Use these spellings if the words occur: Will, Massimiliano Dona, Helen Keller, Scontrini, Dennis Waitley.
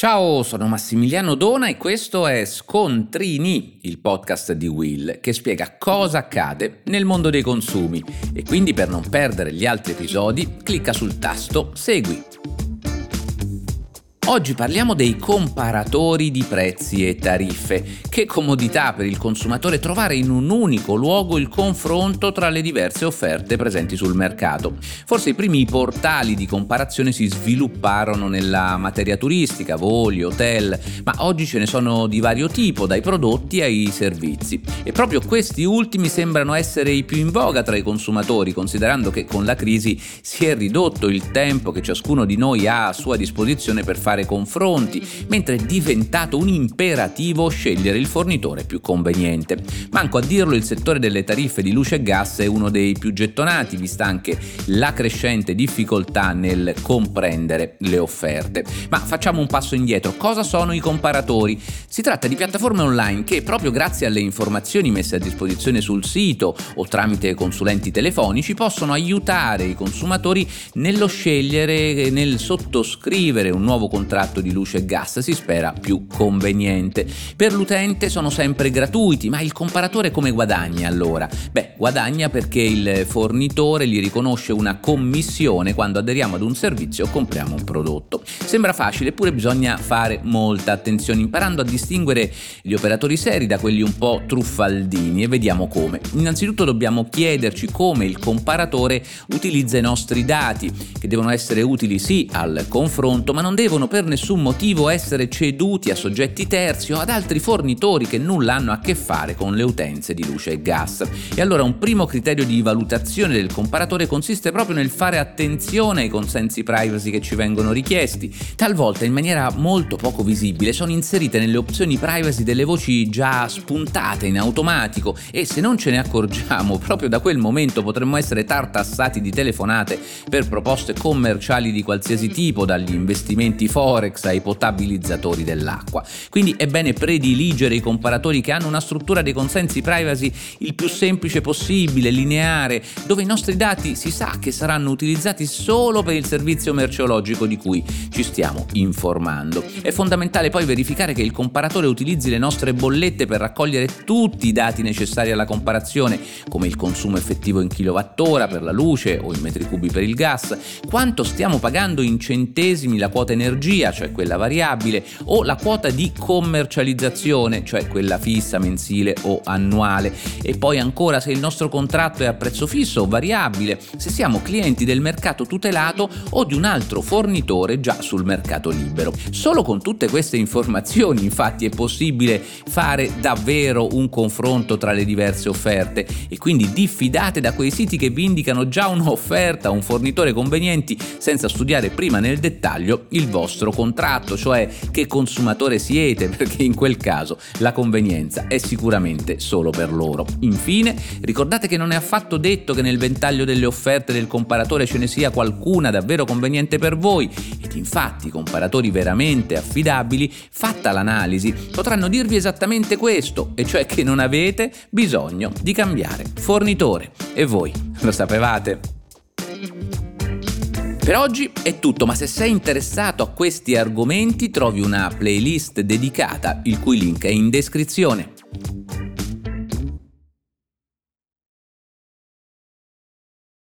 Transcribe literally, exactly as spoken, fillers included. Ciao, sono Massimiliano Dona e questo è Scontrini, il podcast di Will, che spiega cosa accade nel mondo dei consumi. E quindi, per non perdere gli altri episodi, clicca sul tasto Segui. Oggi parliamo dei comparatori di prezzi e tariffe. Che comodità per il consumatore trovare in un unico luogo il confronto tra le diverse offerte presenti sul mercato. Forse i primi portali di comparazione si svilupparono nella materia turistica, voli, hotel, ma oggi ce ne sono di vario tipo, dai prodotti ai servizi. E proprio questi ultimi sembrano essere i più in voga tra i consumatori, considerando che con la crisi si è ridotto il tempo che ciascuno di noi ha a sua disposizione per fare confronti, mentre è diventato un imperativo scegliere il fornitore più conveniente. Manco a dirlo, il settore delle tariffe di luce e gas è uno dei più gettonati, vista anche la crescente difficoltà nel comprendere le offerte. Ma facciamo un passo indietro. Cosa sono i comparatori? Si tratta di piattaforme online che, proprio grazie alle informazioni messe a disposizione sul sito o tramite consulenti telefonici, possono aiutare i consumatori nello scegliere e nel sottoscrivere un nuovo contratto di luce e gas, si spera più conveniente. Per l'utente sono sempre gratuiti, ma il comparatore come guadagna allora? Beh, guadagna perché il fornitore gli riconosce una commissione quando aderiamo ad un servizio o compriamo un prodotto. Sembra facile, eppure bisogna fare molta attenzione, imparando a distinguere gli operatori seri da quelli un po' truffaldini, e vediamo come. Innanzitutto dobbiamo chiederci come il comparatore utilizza i nostri dati, che devono essere utili sì al confronto, ma non devono devono per nessun motivo essere ceduti a soggetti terzi o ad altri fornitori che nulla hanno a che fare con le utenze di luce e gas. E allora un primo criterio di valutazione del comparatore consiste proprio nel fare attenzione ai consensi privacy che ci vengono richiesti. Talvolta, in maniera molto poco visibile, sono inserite nelle opzioni privacy delle voci già spuntate in automatico, e se non ce ne accorgiamo, proprio da quel momento potremmo essere tartassati di telefonate per proposte commerciali di qualsiasi tipo, dagli investimenti forex ai potabilizzatori dell'acqua. Quindi è bene prediligere i comparatori che hanno una struttura dei consensi privacy il più semplice possibile, lineare, dove i nostri dati si sa che saranno utilizzati solo per il servizio merceologico di cui ci stiamo informando. È fondamentale poi verificare che il comparatore utilizzi le nostre bollette per raccogliere tutti i dati necessari alla comparazione, come il consumo effettivo in kilowattora per la luce o in metri cubi per il gas, quanto stiamo pagando in centesimi la quota energetica, cioè quella variabile, o la quota di commercializzazione, cioè quella fissa, mensile o annuale, e poi ancora se il nostro contratto è a prezzo fisso o variabile, se siamo clienti del mercato tutelato o di un altro fornitore già sul mercato libero. Solo con tutte queste informazioni, infatti, è possibile fare davvero un confronto tra le diverse offerte, e quindi diffidate da quei siti che vi indicano già un'offerta o un fornitore convenienti senza studiare prima nel dettaglio il vostro vostro contratto, cioè che consumatore siete, perché in quel caso la convenienza è sicuramente solo per loro. Infine, ricordate che non è affatto detto che nel ventaglio delle offerte del comparatore ce ne sia qualcuna davvero conveniente per voi, ed infatti i comparatori veramente affidabili, fatta l'analisi, potranno dirvi esattamente questo, e cioè che non avete bisogno di cambiare fornitore. E voi lo sapevate? Per oggi è tutto, ma se sei interessato a questi argomenti trovi una playlist dedicata, il cui link è in descrizione.